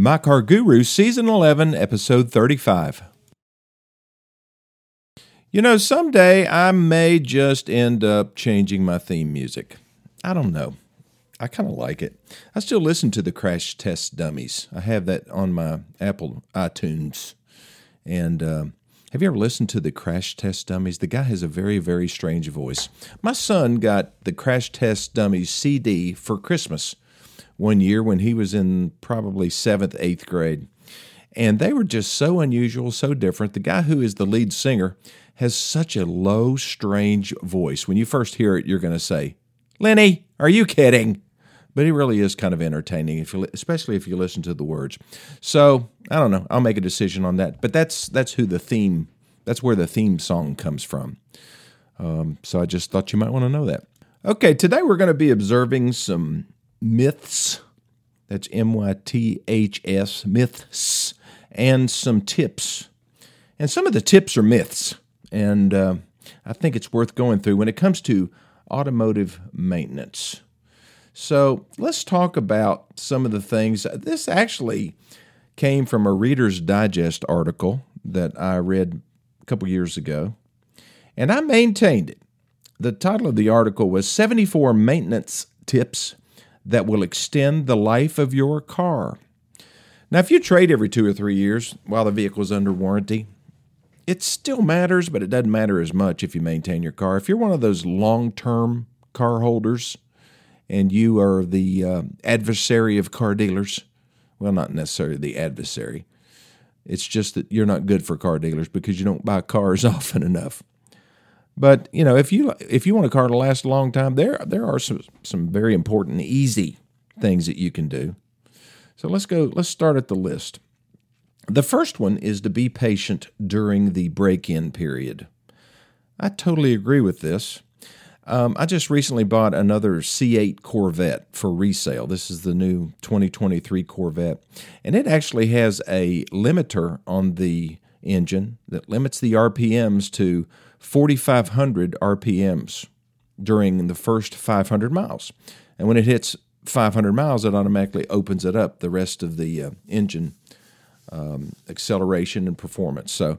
My Car Guru, Season 11, Episode 35. You know, someday I may just end up changing my theme music. I don't know. I kind of like it. I still listen to the Crash Test Dummies. I have that on my Apple iTunes. And have you ever listened to the Crash Test Dummies? The guy has a very, very strange voice. My son got the Crash Test Dummies CD for Christmas one year when he was in probably 7th, 8th grade. And they were just so unusual, so different. The guy who is the lead singer has such a low, strange voice. When you first hear it, you're going to say, "Lenny, are you kidding?" But it really is kind of entertaining, especially if you listen to the words. So, I don't know. I'll make a decision on that. But that's where the theme song comes from. So I just thought you might want to know that. Okay, today we're going to be observing some myths, that's M-Y-T-H-S, myths, and some tips. And some of the tips are myths, and I think it's worth going through when it comes to automotive maintenance. So let's talk about some of the things. This actually came from a Reader's Digest article that I read a couple years ago, and I maintained it. The title of the article was 74 Maintenance Tips that will extend the life of your car. Now, if you trade every 2 or 3 years while the vehicle is under warranty, it still matters, but it doesn't matter as much if you maintain your car. If you're one of those long-term car holders and you are the adversary of car dealers, well, not necessarily the adversary. It's just that you're not good for car dealers because you don't buy cars often enough. But, you know, if you want a car to last a long time, there are some very important, easy things that you can do. So let's start at the list. The first one is to be patient during the break-in period. I totally agree with this. I just recently bought another C8 Corvette for resale. This is the new 2023 Corvette. And it actually has a limiter on the engine that limits the RPMs to 4,500 RPMs during the first 500 miles. And when it hits 500 miles, it automatically opens it up, the rest of the engine acceleration and performance. So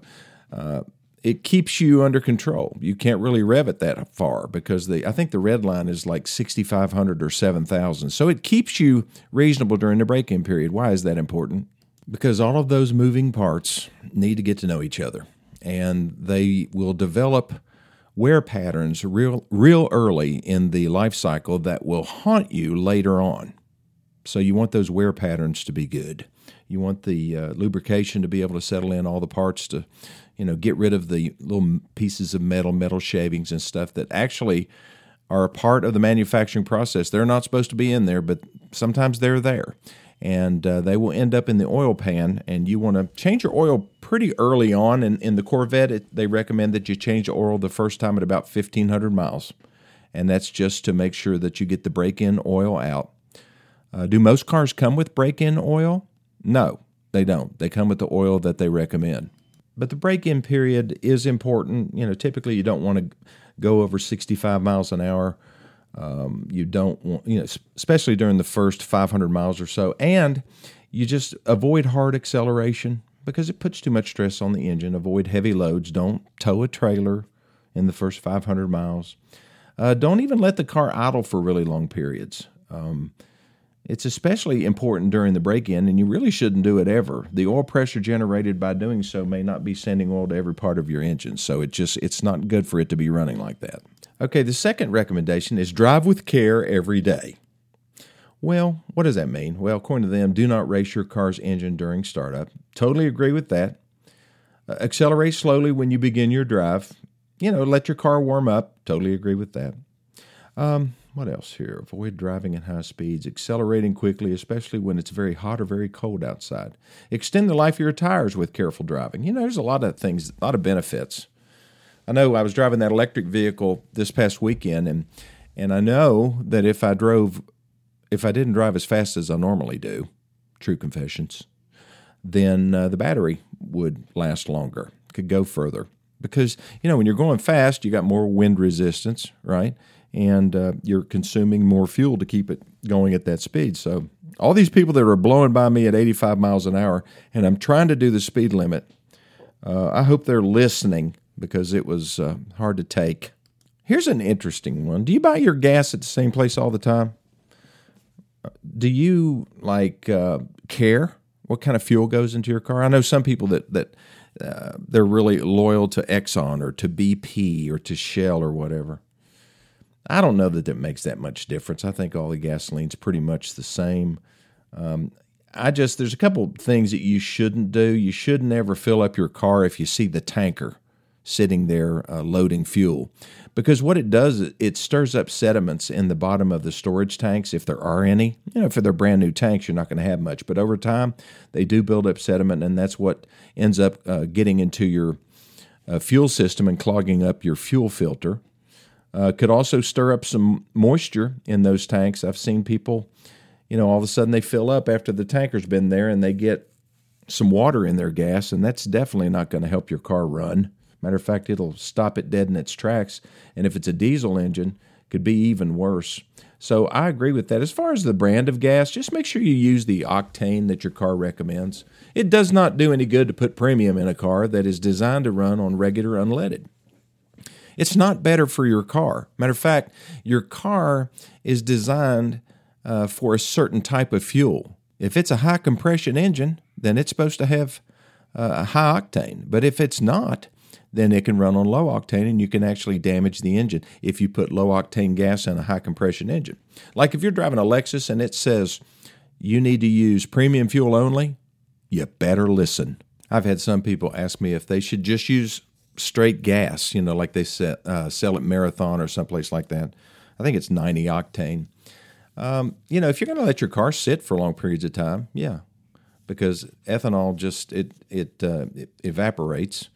it keeps you under control. You can't really rev it that far because I think the red line is like 6,500 or 7,000. So it keeps you reasonable during the break-in period. Why is that important? Because all of those moving parts need to get to know each other, and they will develop wear patterns real early in the life cycle that will haunt you later on. So you want those wear patterns to be good. You want the lubrication to be able to settle in, all the parts to, you know, get rid of the little pieces of metal shavings and stuff that actually are a part of the manufacturing process. They're not supposed to be in there, but sometimes they're there. And they will end up in the oil pan, and you want to change your oil pretty early on. And in the Corvette, they recommend that you change oil the first time at about 1,500 miles, and that's just to make sure that you get the break-in oil out. Do most cars come with break-in oil? No, they don't. They come with the oil that they recommend. But the break-in period is important. You know, typically you don't want to go over 65 miles an hour. You don't want, you know, especially during the first 500 miles or so, and you just avoid hard acceleration because it puts too much stress on the engine. Avoid heavy loads. Don't tow a trailer in the first 500 miles. Don't even let the car idle for really long periods. It's especially important during the break-in, and you really shouldn't do it ever. The oil pressure generated by doing so may not be sending oil to every part of your engine, so it's not good for it to be running like that. Okay, the second recommendation is drive with care every day. Well, what does that mean? Well, according to them, do not race your car's engine during startup. Totally agree with that. Accelerate slowly when you begin your drive. You know, let your car warm up. Totally agree with that. What else here? Avoid driving at high speeds, accelerating quickly, especially when it's very hot or very cold outside. Extend the life of your tires with careful driving. You know, there's a lot of things, a lot of benefits. I know I was driving that electric vehicle this past weekend, and I know that if I didn't drive as fast as I normally do, true confessions, then the battery would last longer, could go further. Because, you know, when you're going fast, you got more wind resistance, right? And you're consuming more fuel to keep it going at that speed. So All these people that are blowing by me at 85 miles an hour, and I'm trying to do the speed limit. I hope they're listening because it was hard to take. Here's an interesting one. Do you buy your gas at the same place all the time? Do you, care what kind of fuel goes into your car? I know some people that they're really loyal to Exxon or to BP or to Shell or whatever. I don't know that makes that much difference. I think all the gasoline's pretty much the same. There's a couple things that you shouldn't do. You shouldn't ever fill up your car if you see the tanker sitting there loading fuel. Because what it does is it stirs up sediments in the bottom of the storage tanks, if there are any. For their brand new tanks, you're not going to have much. But over time, they do build up sediment, and that's what ends up getting into your fuel system and clogging up your fuel filter. Could also stir up some moisture in those tanks. I've seen people, all of a sudden they fill up after the tanker's been there and they get some water in their gas, and that's definitely not going to help your car run. Matter of fact, it'll stop it dead in its tracks, and if it's a diesel engine, it could be even worse. So I agree with that. As far as the brand of gas, just make sure you use the octane that your car recommends. It does not do any good to put premium in a car that is designed to run on regular unleaded. It's not better for your car. Matter of fact, your car is designed for a certain type of fuel. If it's a high compression engine, then it's supposed to have a high octane. But if it's not, then it can run on low octane, and you can actually damage the engine if you put low octane gas in a high compression engine. Like if you're driving a Lexus and it says you need to use premium fuel only, you better listen. I've had some people ask me if they should just use straight gas, like they sell at Marathon or someplace like that. I think it's 90 octane. If you're going to let your car sit for long periods of time, yeah, because ethanol just it evaporates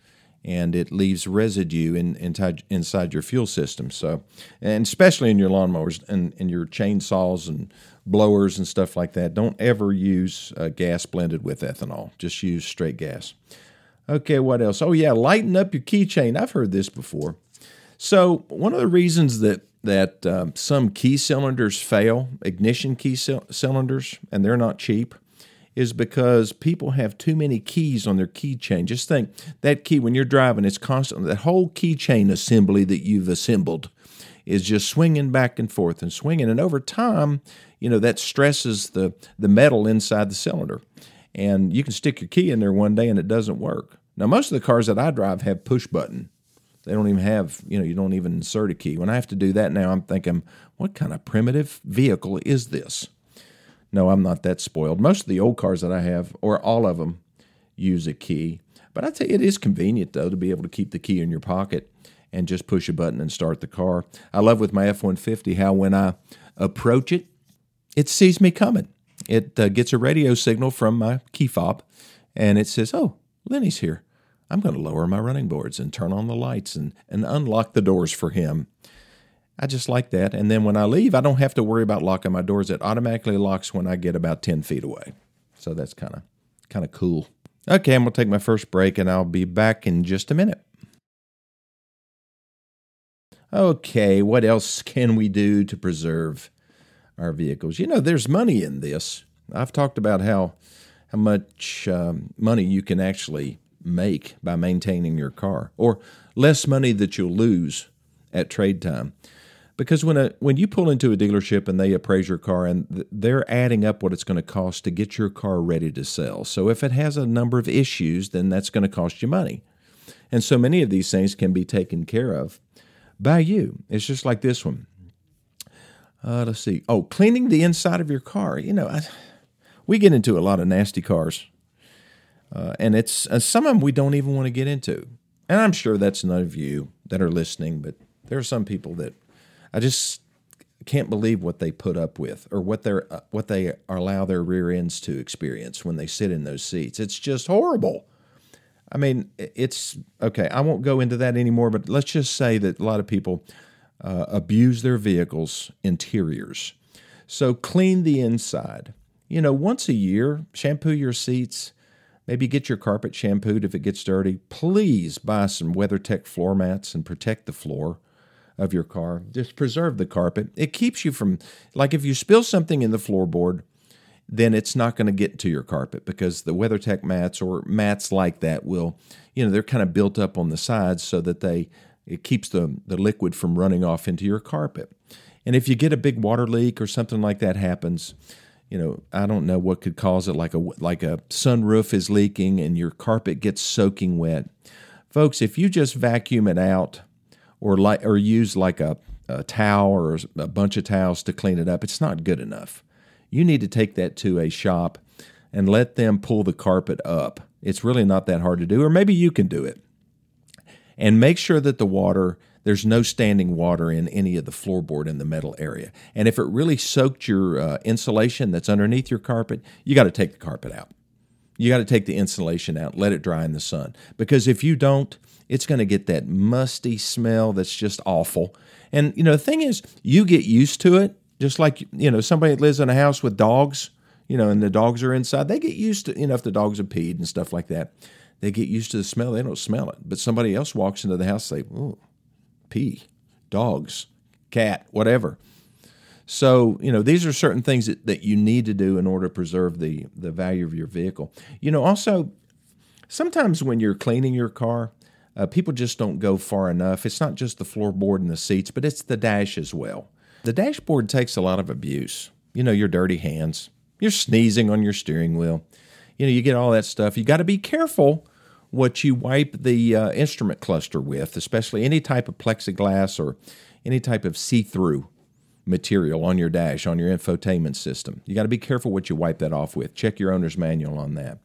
and it leaves residue inside your fuel system. So, and especially in your lawnmowers and your chainsaws and blowers and stuff like that, don't ever use gas blended with ethanol. Just use straight gas. Okay, what else? Oh, yeah, lighten up your keychain. I've heard this before. So one of the reasons that some key cylinders fail, ignition key cylinders, and they're not cheap, is because people have too many keys on their keychain. Just think, that key, when you're driving, it's constantly, that whole keychain assembly that you've assembled is just swinging back and forth and swinging. And over time, that stresses the metal inside the cylinder. And you can stick your key in there one day and it doesn't work. Now, most of the cars that I drive have push button. They don't even have, you don't even insert a key. When I have to do that now, I'm thinking, what kind of primitive vehicle is this? No, I'm not that spoiled. Most of the old cars that I have, or all of them, use a key. But I tell you, it is convenient, though, to be able to keep the key in your pocket and just push a button and start the car. I love with my F-150 how when I approach it, it sees me coming. It gets a radio signal from my key fob, and it says, oh, Lenny's here. I'm going to lower my running boards and turn on the lights and unlock the doors for him. I just like that. And then when I leave, I don't have to worry about locking my doors. It automatically locks when I get about 10 feet away. So that's kind of cool. Okay, I'm going to take my first break, and I'll be back in just a minute. Okay, what else can we do to preserve our vehicles? There's money in this. I've talked about how much money you can actually make by maintaining your car, or less money that you'll lose at trade time. Because when you pull into a dealership and they appraise your car, and they're adding up what it's going to cost to get your car ready to sell. So if it has a number of issues, then that's going to cost you money. And so many of these things can be taken care of by you. It's just like this one. Let's see. Oh, cleaning the inside of your car. We get into a lot of nasty cars, and it's some of them we don't even want to get into. And I'm sure that's none of you that are listening, but there are some people that I just can't believe what they put up with, or what they allow their rear ends to experience when they sit in those seats. It's just horrible. I mean, it's okay. I won't go into that anymore, but let's just say that a lot of people abuse their vehicles' interiors. So clean the inside. Once a year, shampoo your seats, maybe get your carpet shampooed if it gets dirty. Please buy some WeatherTech floor mats and protect the floor of your car. Just preserve the carpet. It keeps you from, if you spill something in the floorboard, then it's not going to get to your carpet, because the WeatherTech mats or mats like that will, you know, they're kind of built up on the sides so that it keeps the liquid from running off into your carpet. And if you get a big water leak or something like that happens, you know, I don't know what could cause it, like a sunroof is leaking and your carpet gets soaking wet. Folks, if you just vacuum it out or use like a towel or a bunch of towels to clean it up, it's not good enough. You need to take that to a shop and let them pull the carpet up. It's really not that hard to do, or maybe you can do it. And make sure that there's no standing water in any of the floorboard in the metal area. And if it really soaked your insulation that's underneath your carpet, you got to take the carpet out. You got to take the insulation out, let it dry in the sun. Because if you don't, it's going to get that musty smell that's just awful. And, you know, the thing is, you get used to it, just like, you know, somebody that lives in a house with dogs, you know, and the dogs are inside, they get used to, you know, if the dogs have peed and stuff like that, they get used to the smell. They don't smell it. But somebody else walks into the house, they, oh, pee, dogs, cat, whatever. So, you know, these are certain things that you need to do in order to preserve the value of your vehicle. You know, also, sometimes when you're cleaning your car, people just don't go far enough. It's not just the floorboard and the seats, but it's the dash as well. The dashboard takes a lot of abuse. You know, your dirty hands, you're sneezing on your steering wheel. You know, you get all that stuff. You got to be careful what you wipe the instrument cluster with, especially any type of plexiglass or any type of see-through material on your dash, on your infotainment system. You got to be careful what you wipe that off with. Check your owner's manual on that.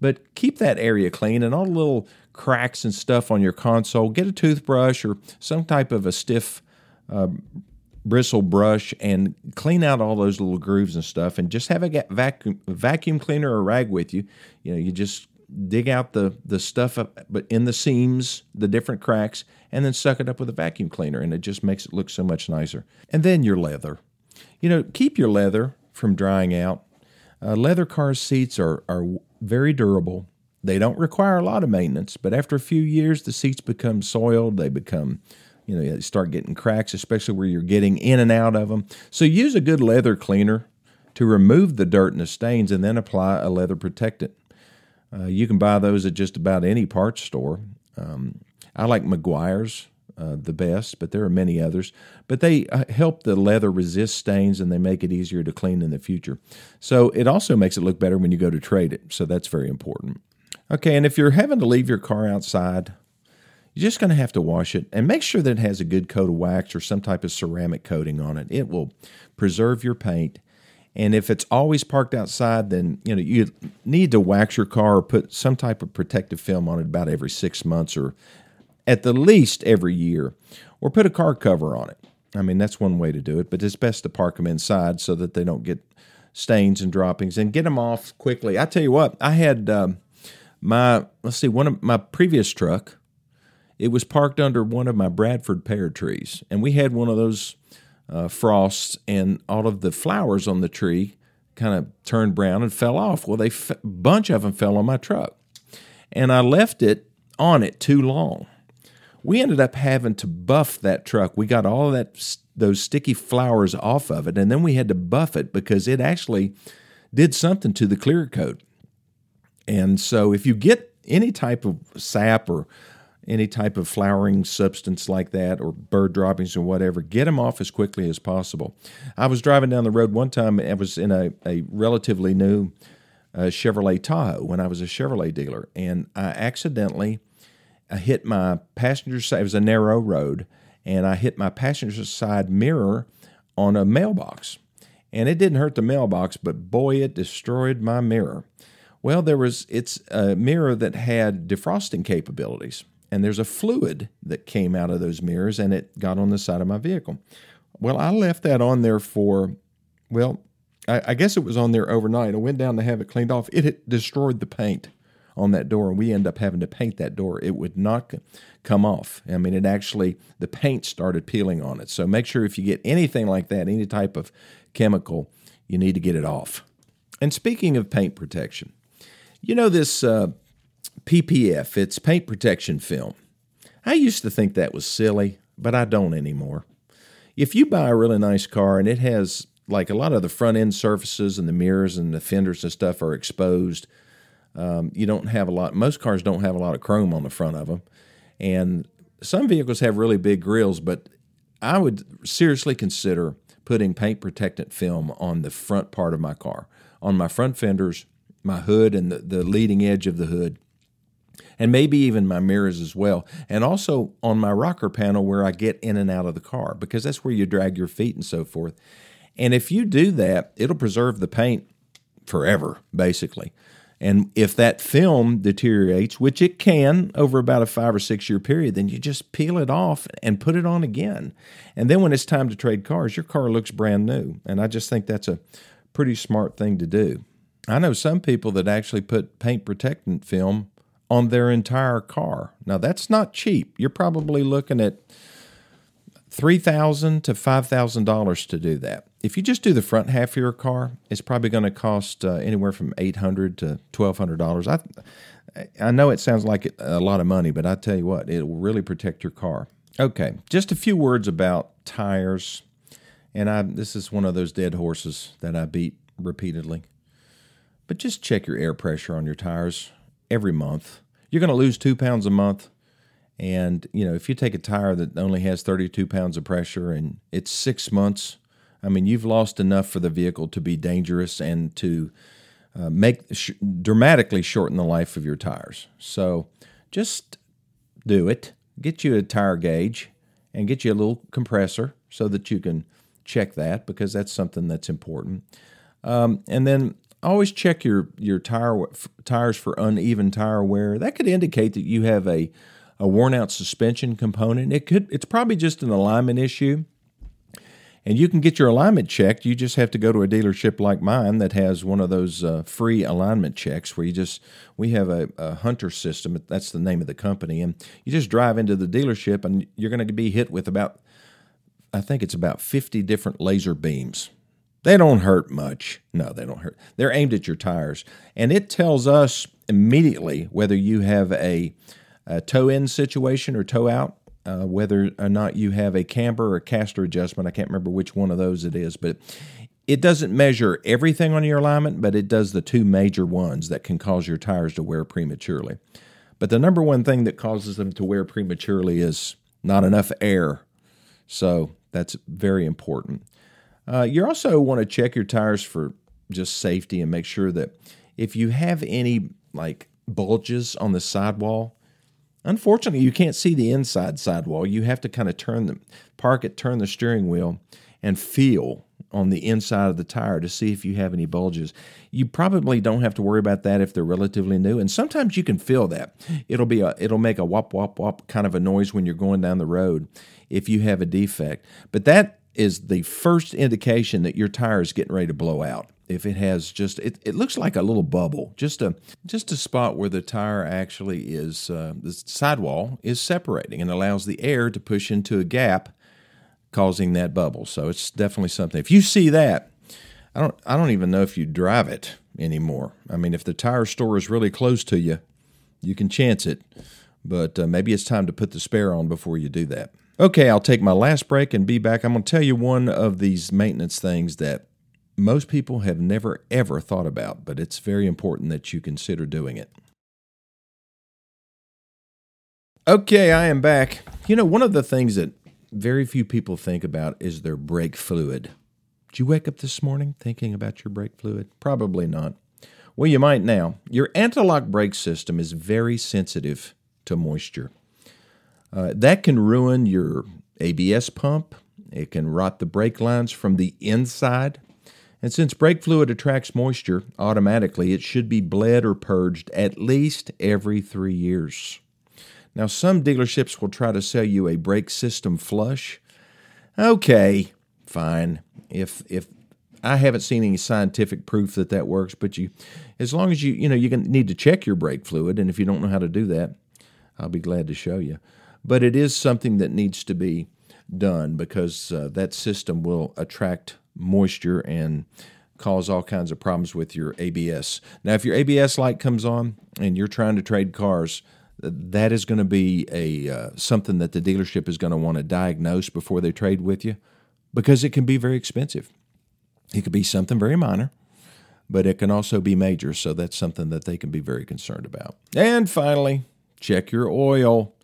But keep that area clean, and all the little cracks and stuff on your console, get a toothbrush or some type of a stiff bristle brush and clean out all those little grooves and stuff, and just have a vacuum cleaner or rag with you. You know, you just dig out the stuff up, but in the seams, the different cracks, and then suck it up with a vacuum cleaner, and it just makes it look so much nicer. And then your leather. You know, keep your leather from drying out. Leather car seats are very durable. They don't require a lot of maintenance, but after a few years, the seats become soiled. They become, you know, they start getting cracks, especially where you're getting in and out of them. So use a good leather cleaner to remove the dirt and the stains, and then apply a leather protectant. You can buy those at just about any parts store. I like Meguiar's the best, but there are many others. But they help the leather resist stains, and they make it easier to clean in the future. So it also makes it look better when you go to trade it. So that's very important. Okay, and if you're having to leave your car outside, you're just going to have to wash it and make sure that it has a good coat of wax or some type of ceramic coating on it. It will preserve your paint. And if it's always parked outside, then you know you need to wax your car or put some type of protective film on it about every 6 months or at the least every year, or put a car cover on it. I mean, that's one way to do it, but it's best to park them inside so that they don't get stains and droppings, and get them off quickly. I tell you what, I had one of my previous truck, it was parked under one of my Bradford pear trees, and we had one of those frosts, and all of the flowers on the tree kind of turned brown and fell off. Well, a bunch of them fell on my truck, and I left it on it too long. We ended up having to buff that truck. We got all of those sticky flowers off of it, and then we had to buff it because it actually did something to the clear coat. And so if you get any type of sap or any type of flowering substance like that, or bird droppings or whatever, get them off as quickly as possible. I was driving down the road one time. I was in a relatively new Chevrolet Tahoe when I was a Chevrolet dealer, and I accidentally hit my passenger side. It was a narrow road, and I hit my passenger side mirror on a mailbox. And it didn't hurt the mailbox, but boy, it destroyed my mirror. Well, it's a mirror that had defrosting capabilities. And there's a fluid that came out of those mirrors, and it got on the side of my vehicle. Well, I left that on there I guess it was on there overnight. I went down to have it cleaned off. It had destroyed the paint on that door, and we ended up having to paint that door. It would not come off. I mean, the paint started peeling on it. So make sure if you get anything like that, any type of chemical, you need to get it off. And speaking of paint protection, you know this... PPF, it's paint protection film. I used to think that was silly, but I don't anymore. If you buy a really nice car and it has like a lot of the front end surfaces and the mirrors and the fenders and stuff are exposed. You don't have a lot. Most cars don't have a lot of chrome on the front of them. And some vehicles have really big grills, but I would seriously consider putting paint protectant film on the front part of my car, on my front fenders, my hood, and the leading edge of the hood, and maybe even my mirrors as well. And also on my rocker panel where I get in and out of the car, because that's where you drag your feet and so forth. And if you do that, it'll preserve the paint forever, basically. And if that film deteriorates, which it can over about a 5 or 6 year period, then you just peel it off and put it on again. And then when it's time to trade cars, your car looks brand new. And I just think that's a pretty smart thing to do. I know some people that actually put paint protectant film on their entire car. Now, that's not cheap. You're probably looking at $3,000 to $5,000 to do that. If you just do the front half of your car, it's probably going to cost anywhere from $800 to $1,200. I know it sounds like a lot of money, but I tell you what, it will really protect your car. Okay, just a few words about tires. And this is one of those dead horses that I beat repeatedly. But just check your air pressure on your tires every month. You're going to lose 2 pounds a month. And, you know, if you take a tire that only has 32 pounds of pressure and it's 6 months, I mean, you've lost enough for the vehicle to be dangerous and to dramatically shorten the life of your tires. So just do it. Get you a tire gauge and get you a little compressor so that you can check that, because that's something that's important. And then always check your tires for uneven tire wear. That could indicate that you have a worn-out suspension component. It's probably just an alignment issue. And you can get your alignment checked. You just have to go to a dealership like mine that has one of those free alignment checks where we have a Hunter system. That's the name of the company. And you just drive into the dealership, and you're going to be hit with about 50 different laser beams. They don't hurt much. No, they don't hurt. They're aimed at your tires. And it tells us immediately whether you have a toe-in situation or toe-out, whether or not you have a camber or caster adjustment. I can't remember which one of those it is, but it doesn't measure everything on your alignment, but it does the two major ones that can cause your tires to wear prematurely. But the number one thing that causes them to wear prematurely is not enough air. So that's very important. You also want to check your tires for just safety and make sure that if you have any like bulges on the sidewall, unfortunately, you can't see the inside sidewall. You have to kind of turn the steering wheel and feel on the inside of the tire to see if you have any bulges. You probably don't have to worry about that if they're relatively new. And sometimes you can feel that. It'll make a whop, whop, whop kind of a noise when you're going down the road if you have a defect. But that is the first indication that your tire is getting ready to blow out. If it has it looks like a little bubble, just a spot where the tire actually is, the sidewall is separating and allows the air to push into a gap, causing that bubble. So it's definitely something. If you see that, I don't even know if you drive it anymore. I mean, if the tire store is really close to you, you can chance it, but maybe it's time to put the spare on before you do that. Okay, I'll take my last break and be back. I'm going to tell you one of these maintenance things that most people have never, ever thought about, but it's very important that you consider doing it. Okay, I am back. You know, one of the things that very few people think about is their brake fluid. Did you wake up this morning thinking about your brake fluid? Probably not. Well, you might now. Your anti-lock brake system is very sensitive to moisture. That can ruin your ABS pump. It can rot the brake lines from the inside. And since brake fluid attracts moisture automatically, it should be bled or purged at least every 3 years. Now, some dealerships will try to sell you a brake system flush. Okay, fine. If I haven't seen any scientific proof that works, but as long as you need to check your brake fluid, and if you don't know how to do that, I'll be glad to show you. But it is something that needs to be done because that system will attract moisture and cause all kinds of problems with your ABS. Now, if your ABS light comes on and you're trying to trade cars, that is going to be something that the dealership is going to want to diagnose before they trade with you because it can be very expensive. It could be something very minor, but it can also be major, so that's something that they can be very concerned about. And finally, check your oil.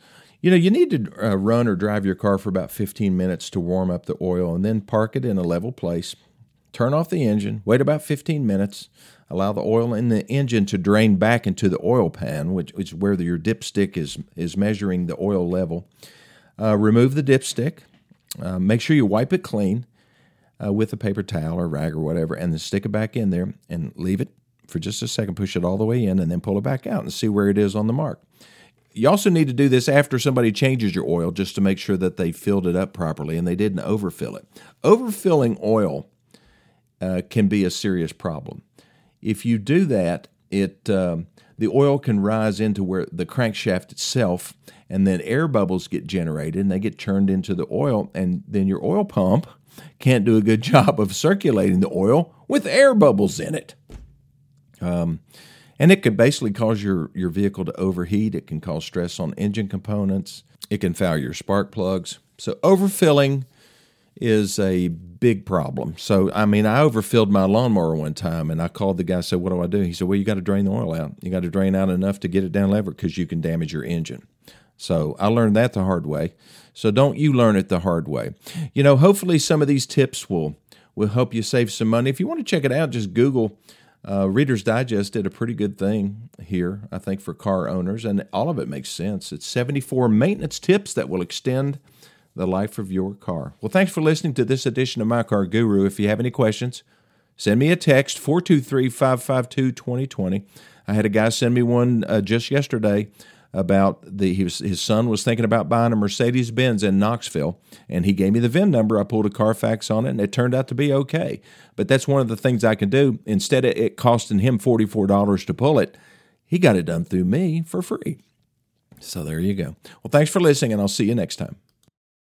You know, you need to run or drive your car for about 15 minutes to warm up the oil and then park it in a level place. Turn off the engine, wait about 15 minutes, allow the oil in the engine to drain back into the oil pan, which is where your dipstick is measuring the oil level. Remove the dipstick. Make sure you wipe it clean with a paper towel or rag or whatever, and then stick it back in there and leave it for just a second. Push it all the way in and then pull it back out and see where it is on the mark. You also need to do this after somebody changes your oil just to make sure that they filled it up properly and they didn't overfill it. Overfilling oil can be a serious problem. If you do that, the oil can rise into where the crankshaft itself, and then air bubbles get generated and they get churned into the oil, and then your oil pump can't do a good job of circulating the oil with air bubbles in it. And it could basically cause your vehicle to overheat. It can cause stress on engine components. It can foul your spark plugs. So overfilling is a big problem. So, I mean, I overfilled my lawnmower one time, and I called the guy and said, what do I do? He said, well, you got to drain the oil out. You got to drain out enough to get it down level because you can damage your engine. So I learned that the hard way. So don't you learn it the hard way. You know, hopefully some of these tips will help you save some money. If you want to check it out, just Google. Reader's Digest did a pretty good thing here, I think, for car owners, and all of it makes sense. It's 74 maintenance tips that will extend the life of your car. Well, thanks for listening to this edition of My Car Guru. If you have any questions, send me a text, 423-552-2020. I had a guy send me one just yesterday about his son was thinking about buying a Mercedes-Benz in Knoxville, and he gave me the VIN number. I pulled a Carfax on it, and it turned out to be okay. But that's one of the things I can do. Instead of it costing him $44 to pull it, he got it done through me for free. So there you go. Well, thanks for listening, and I'll see you next time.